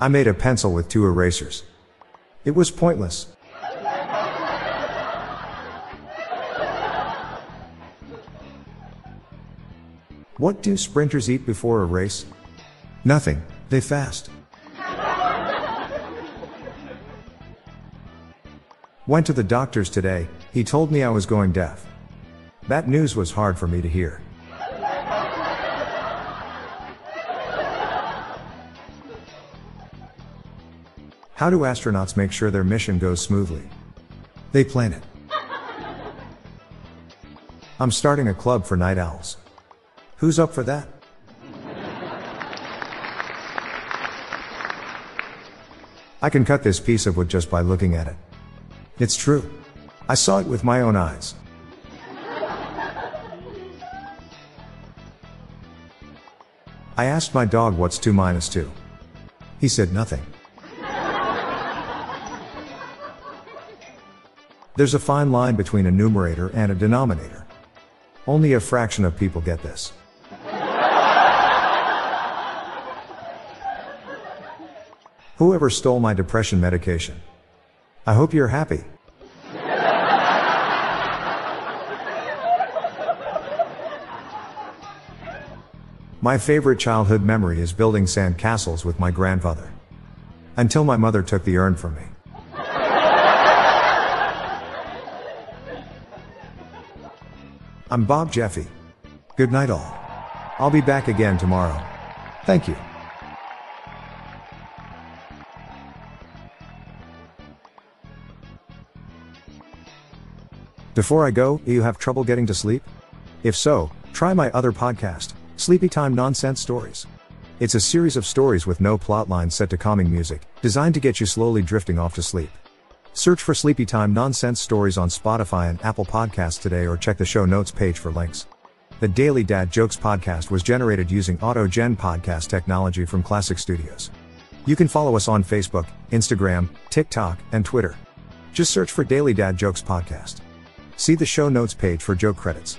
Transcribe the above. I made a pencil with two erasers. It was pointless. What do sprinters eat before a race? Nothing, they fast. Went to the doctor's today, he told me I was going deaf. That news was hard for me to hear. How do astronauts make sure their mission goes smoothly? They plan it. I'm starting a club for night owls. Who's up for that? I can cut this piece of wood just by looking at it. It's true. I saw it with my own eyes. I asked my dog what's 2 minus 2. He said nothing. There's a fine line between a numerator and a denominator. Only a fraction of people get this. Whoever stole my depression medication, I hope you're happy. My favorite childhood memory is building sandcastles with my grandfather. Until my mother took the urn from me. I'm Bob Jeffy. Good night all. I'll be back again tomorrow. Thank you. Before I go, do you have trouble getting to sleep? If so, try my other podcast, Sleepy Time Nonsense Stories. It's a series of stories with no plotline set to calming music, designed to get you slowly drifting off to sleep. Search for Sleepy Time Nonsense Stories on Spotify and Apple Podcasts today, or check the show notes page for links. The Daily Dad Jokes podcast was generated using auto-gen podcast technology from Classic Studios. You can follow us on Facebook, Instagram, TikTok, and Twitter. Just search for Daily Dad Jokes podcast. See the show notes page for joke credits.